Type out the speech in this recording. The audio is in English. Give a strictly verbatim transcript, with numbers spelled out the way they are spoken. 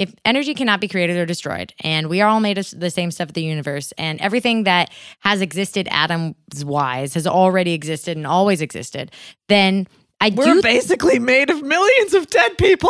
if energy cannot be created or destroyed, and we are all made of the same stuff of the universe, and everything that has existed atoms-wise has already existed and always existed, then I We're do- We're basically made of millions of dead people.